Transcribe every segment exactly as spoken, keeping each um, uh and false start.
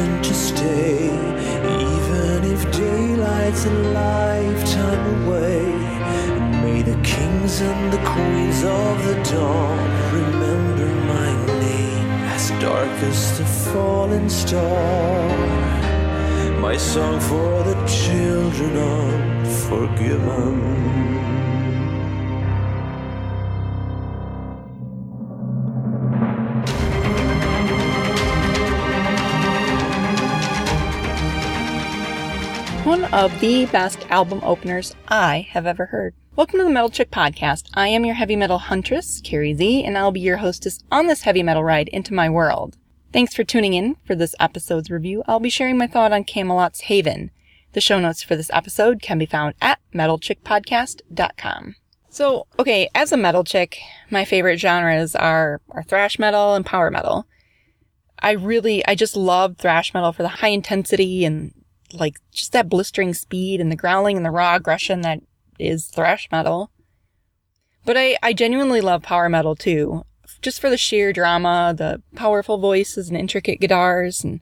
chosen to stay, even if daylight's a lifetime away. And may the kings and the queens of the dawn remember my name as dark as the falling star. My song for the children unforgiven. One of the best album openers I have ever heard. Welcome to the Metal Chick Podcast. I am your heavy metal huntress, Carrie Z, and I'll be your hostess on this heavy metal ride into my world. Thanks for tuning in for this episode's review. I'll be sharing my thought on Kamelot's Haven. The show notes for this episode can be found at metal chick podcast dot com. So, okay, as a metal chick, my favorite genres are, are thrash metal and power metal. I really, I just love thrash metal for the high intensity and like just that blistering speed and the growling and the raw aggression that is thrash metal. But I, I genuinely love power metal too, just for the sheer drama, the powerful voices and intricate guitars and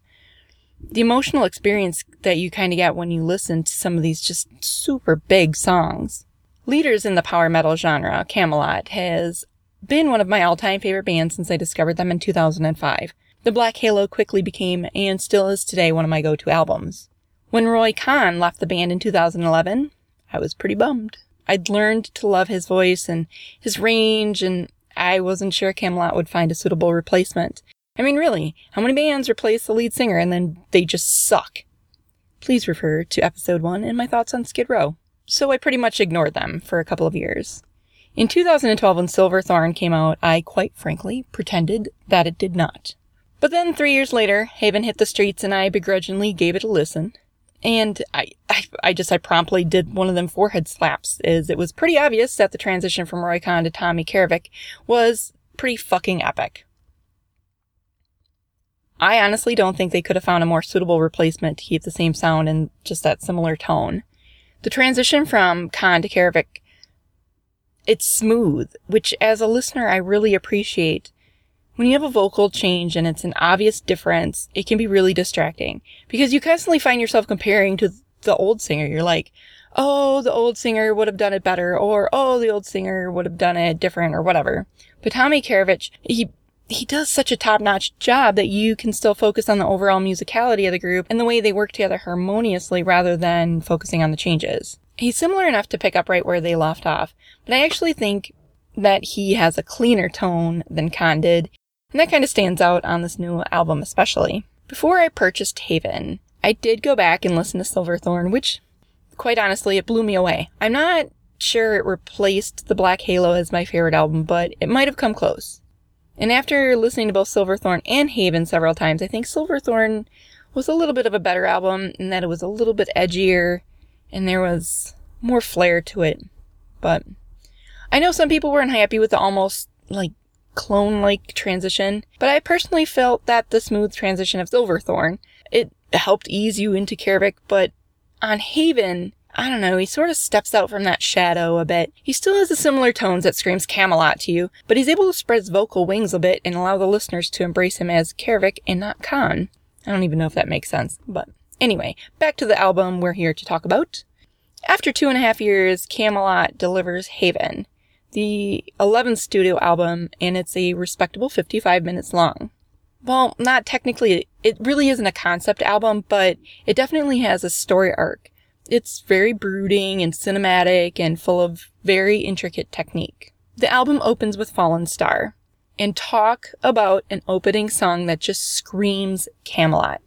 the emotional experience that you kind of get when you listen to some of these just super big songs. Leaders in the power metal genre, Kamelot, has been one of my all-time favorite bands since I discovered them in two thousand five. The Black Halo quickly became, and still is today, one of my go-to albums. When Roy Kahn left the band in two thousand eleven, I was pretty bummed. I'd learned to love his voice and his range, and I wasn't sure Kamelot would find a suitable replacement. I mean, really, how many bands replace the lead singer and then they just suck? Please refer to episode one and my thoughts on Skid Row. So I pretty much ignored them for a couple of years. In two thousand twelve, when Silverthorn came out, I quite frankly pretended that it did not. But then three years later, Haven hit the streets and I begrudgingly gave it a listen. And I, I I just, I promptly did one of them forehead slaps, as it was pretty obvious that the transition from Roy Kahn to Tommy Karevik was pretty fucking epic. I honestly don't think they could have found a more suitable replacement to keep the same sound and just that similar tone. The transition from Kahn to Karevik, it's smooth, which as a listener I really appreciate. When you have a vocal change and it's an obvious difference, it can be really distracting because you constantly find yourself comparing to the old singer. You're like, oh, the old singer would have done it better, or oh, the old singer would have done it different, or whatever. But Tommy Karevik, he, he does such a top-notch job that you can still focus on the overall musicality of the group and the way they work together harmoniously rather than focusing on the changes. He's similar enough to pick up right where they left off, but I actually think that he has a cleaner tone than Kahn did. And that kind of stands out on this new album especially. Before I purchased Haven, I did go back and listen to Silverthorn, which, quite honestly, it blew me away. I'm not sure it replaced The Black Halo as my favorite album, but it might have come close. And after listening to both Silverthorn and Haven several times, I think Silverthorn was a little bit of a better album in that it was a little bit edgier, and there was more flair to it. But I know some people weren't happy with the almost, like, clone-like transition, but I personally felt that the smooth transition of Silverthorn, it helped ease you into Karevik, but on Haven, I don't know, he sort of steps out from that shadow a bit. He still has the similar tones that screams Kamelot to you, but he's able to spread his vocal wings a bit and allow the listeners to embrace him as Karevik and not Kahn. I don't even know if that makes sense, but anyway, back to the album we're here to talk about. After two and a half years, Kamelot delivers Haven, the eleventh studio album, and it's a respectable fifty-five minutes long. Well, not technically, it really isn't a concept album, but it definitely has a story arc. It's very brooding and cinematic and full of very intricate technique. The album opens with Fallen Star, and talk about an opening song that just screams Kamelot.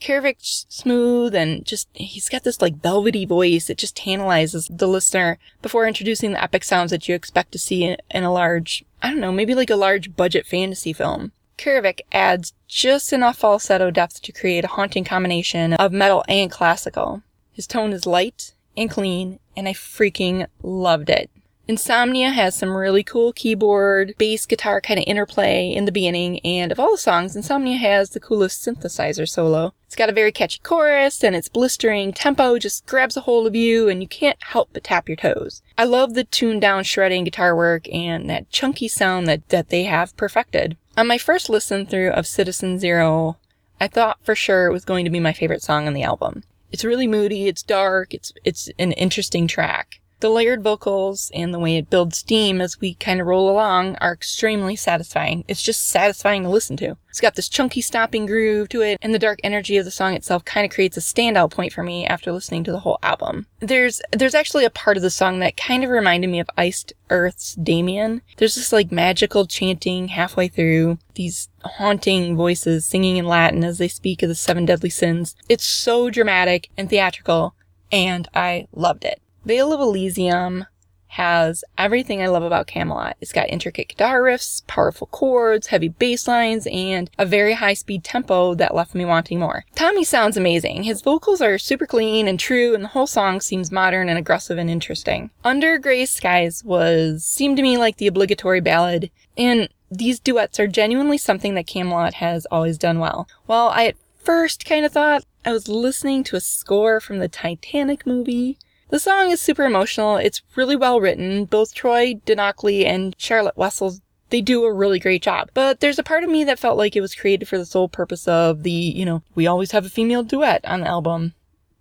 Karevik's smooth and just, he's got this like velvety voice that just tantalizes the listener before introducing the epic sounds that you expect to see in, in a large, I don't know, maybe like a large budget fantasy film. Karevik adds just enough falsetto depth to create a haunting combination of metal and classical. His tone is light and clean, and I freaking loved it. Insomnia has some really cool keyboard, bass, guitar kind of interplay in the beginning, and of all the songs, Insomnia has the coolest synthesizer solo. It's got a very catchy chorus, and its blistering tempo just grabs a hold of you, and you can't help but tap your toes. I love the tuned-down shredding guitar work and that chunky sound that, that they have perfected. On my first listen-through of Citizen Zero, I thought for sure it was going to be my favorite song on the album. It's really moody, it's dark, it's it's an interesting track. The layered vocals and the way it builds steam as we kind of roll along are extremely satisfying. It's just satisfying to listen to. It's got this chunky stomping groove to it, and the dark energy of the song itself kind of creates a standout point for me after listening to the whole album. There's there's actually a part of the song that kind of reminded me of Iced Earth's Damien. There's this like magical chanting halfway through, these haunting voices singing in Latin as they speak of the seven deadly sins. It's so dramatic and theatrical, and I loved it. Veil of Elysium has everything I love about Kamelot. It's got intricate guitar riffs, powerful chords, heavy bass lines, and a very high-speed tempo that left me wanting more. Tommy sounds amazing. His vocals are super clean and true, and the whole song seems modern and aggressive and interesting. Under Grey Skies was seemed to me like the obligatory ballad, and these duets are genuinely something that Kamelot has always done well. While I at first kind of thought I was listening to a score from the Titanic movie, the song is super emotional. It's really well written. Both Troy Denockley and Charlotte Wessels, they do a really great job. But there's a part of me that felt like it was created for the sole purpose of the, you know, we always have a female duet on the album.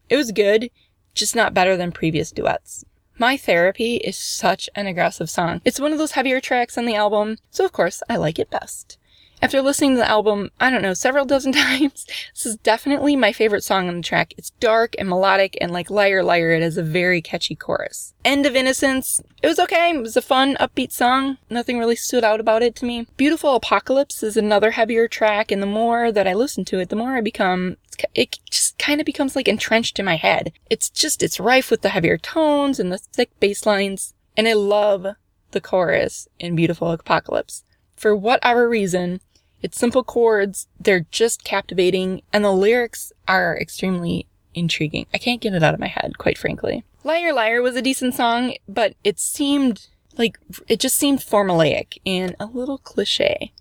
It was good, just not better than previous duets. My Therapy is such an aggressive song. It's one of those heavier tracks on the album, so of course I like it best. After listening to the album, I don't know, several dozen times, this is definitely my favorite song on the track. It's dark and melodic, and like Liar Liar, it has a very catchy chorus. End of Innocence, it was okay. It was a fun, upbeat song. Nothing really stood out about it to me. Beautiful Apocalypse is another heavier track, and the more that I listen to it, the more I become, it just kind of becomes like entrenched in my head. It's just, it's rife with the heavier tones and the thick bass lines, and I love the chorus in Beautiful Apocalypse. For whatever reason, it's simple chords, they're just captivating, and the lyrics are extremely intriguing. I can't get it out of my head, quite frankly. Liar Liar was a decent song, but it seemed like, it just seemed formulaic and a little cliche.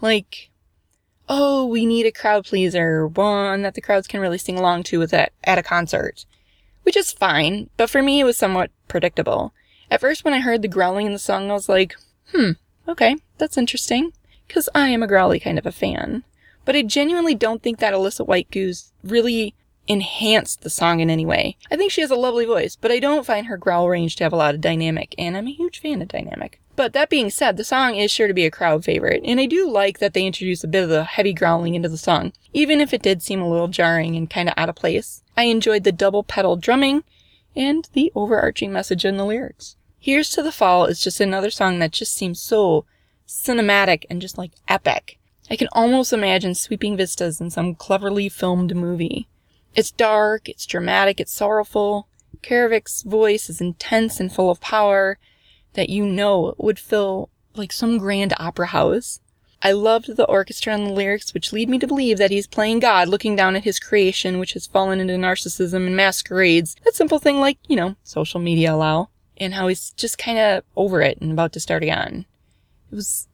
Like, oh, we need a crowd pleaser, one that the crowds can really sing along to with at, at a concert. Which is fine, but for me it was somewhat predictable. At first when I heard the growling in the song, I was like, hmm, okay, that's interesting. Because I am a growly kind of a fan. But I genuinely don't think that Alissa White-Gluz really enhanced the song in any way. I think she has a lovely voice, but I don't find her growl range to have a lot of dynamic, and I'm a huge fan of dynamic. But that being said, the song is sure to be a crowd favorite, and I do like that they introduced a bit of the heavy growling into the song, even if it did seem a little jarring and kind of out of place. I enjoyed the double pedal drumming and the overarching message in the lyrics. Here's to the Fall is just another song that just seems so cinematic and just like epic. I can almost imagine sweeping vistas in some cleverly filmed movie. It's dark, it's dramatic, it's sorrowful. Karevik's voice is intense and full of power that you know would fill like some grand opera house. I loved the orchestra and the lyrics, which lead me to believe that he's playing God looking down at his creation, which has fallen into narcissism and masquerades. That simple thing like, you know, social media allow, and how he's just kind of over it and about to start again. It was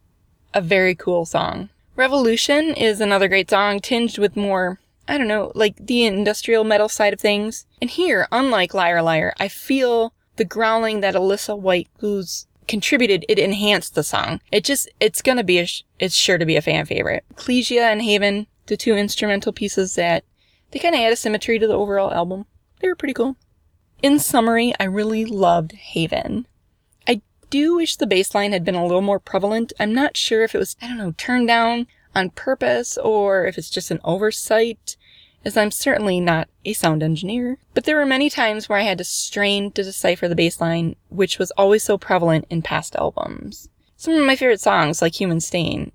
a very cool song. Revolution is another great song, tinged with more, I don't know, like the industrial metal side of things. And here, unlike Liar Liar, I feel the growling that Alissa White-Gluz contributed, it enhanced the song. It just, it's gonna be, a sh- it's sure to be a fan favorite. Ecclesia and Haven, the two instrumental pieces that, they kind of add a symmetry to the overall album. They were pretty cool. In summary, I really loved Haven. I do wish the bass line had been a little more prevalent. I'm not sure if it was, I don't know, turned down on purpose or if it's just an oversight, as I'm certainly not a sound engineer. But there were many times where I had to strain to decipher the bass line, which was always so prevalent in past albums. Some of my favorite songs, like Human Stain,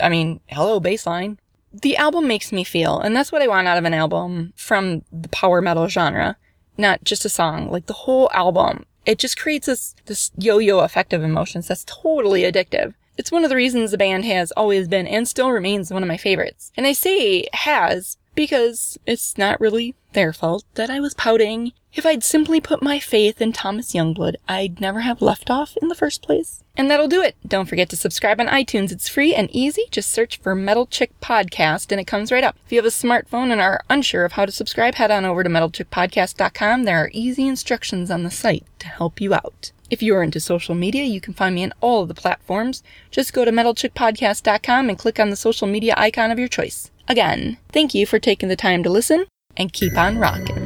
I mean, hello, bass line. The album makes me feel, and that's what I want out of an album from the power metal genre, not just a song, like the whole album. It just creates this, this yo-yo effect of emotions that's totally addictive. It's one of the reasons the band has always been and still remains one of my favorites. And I say has because it's not really their fault that I was pouting. If I'd simply put my faith in Thomas Youngblood, I'd never have left off in the first place. And that'll do it. Don't forget to subscribe on iTunes. It's free and easy. Just search for Metal Chick Podcast and it comes right up. If you have a smartphone and are unsure of how to subscribe, head on over to metal chick podcast dot com. There are easy instructions on the site to help you out. If you are into social media, you can find me on all of the platforms. Just go to metal chick podcast dot com and click on the social media icon of your choice. again. Thank you for taking the time to listen, and keep on rocking.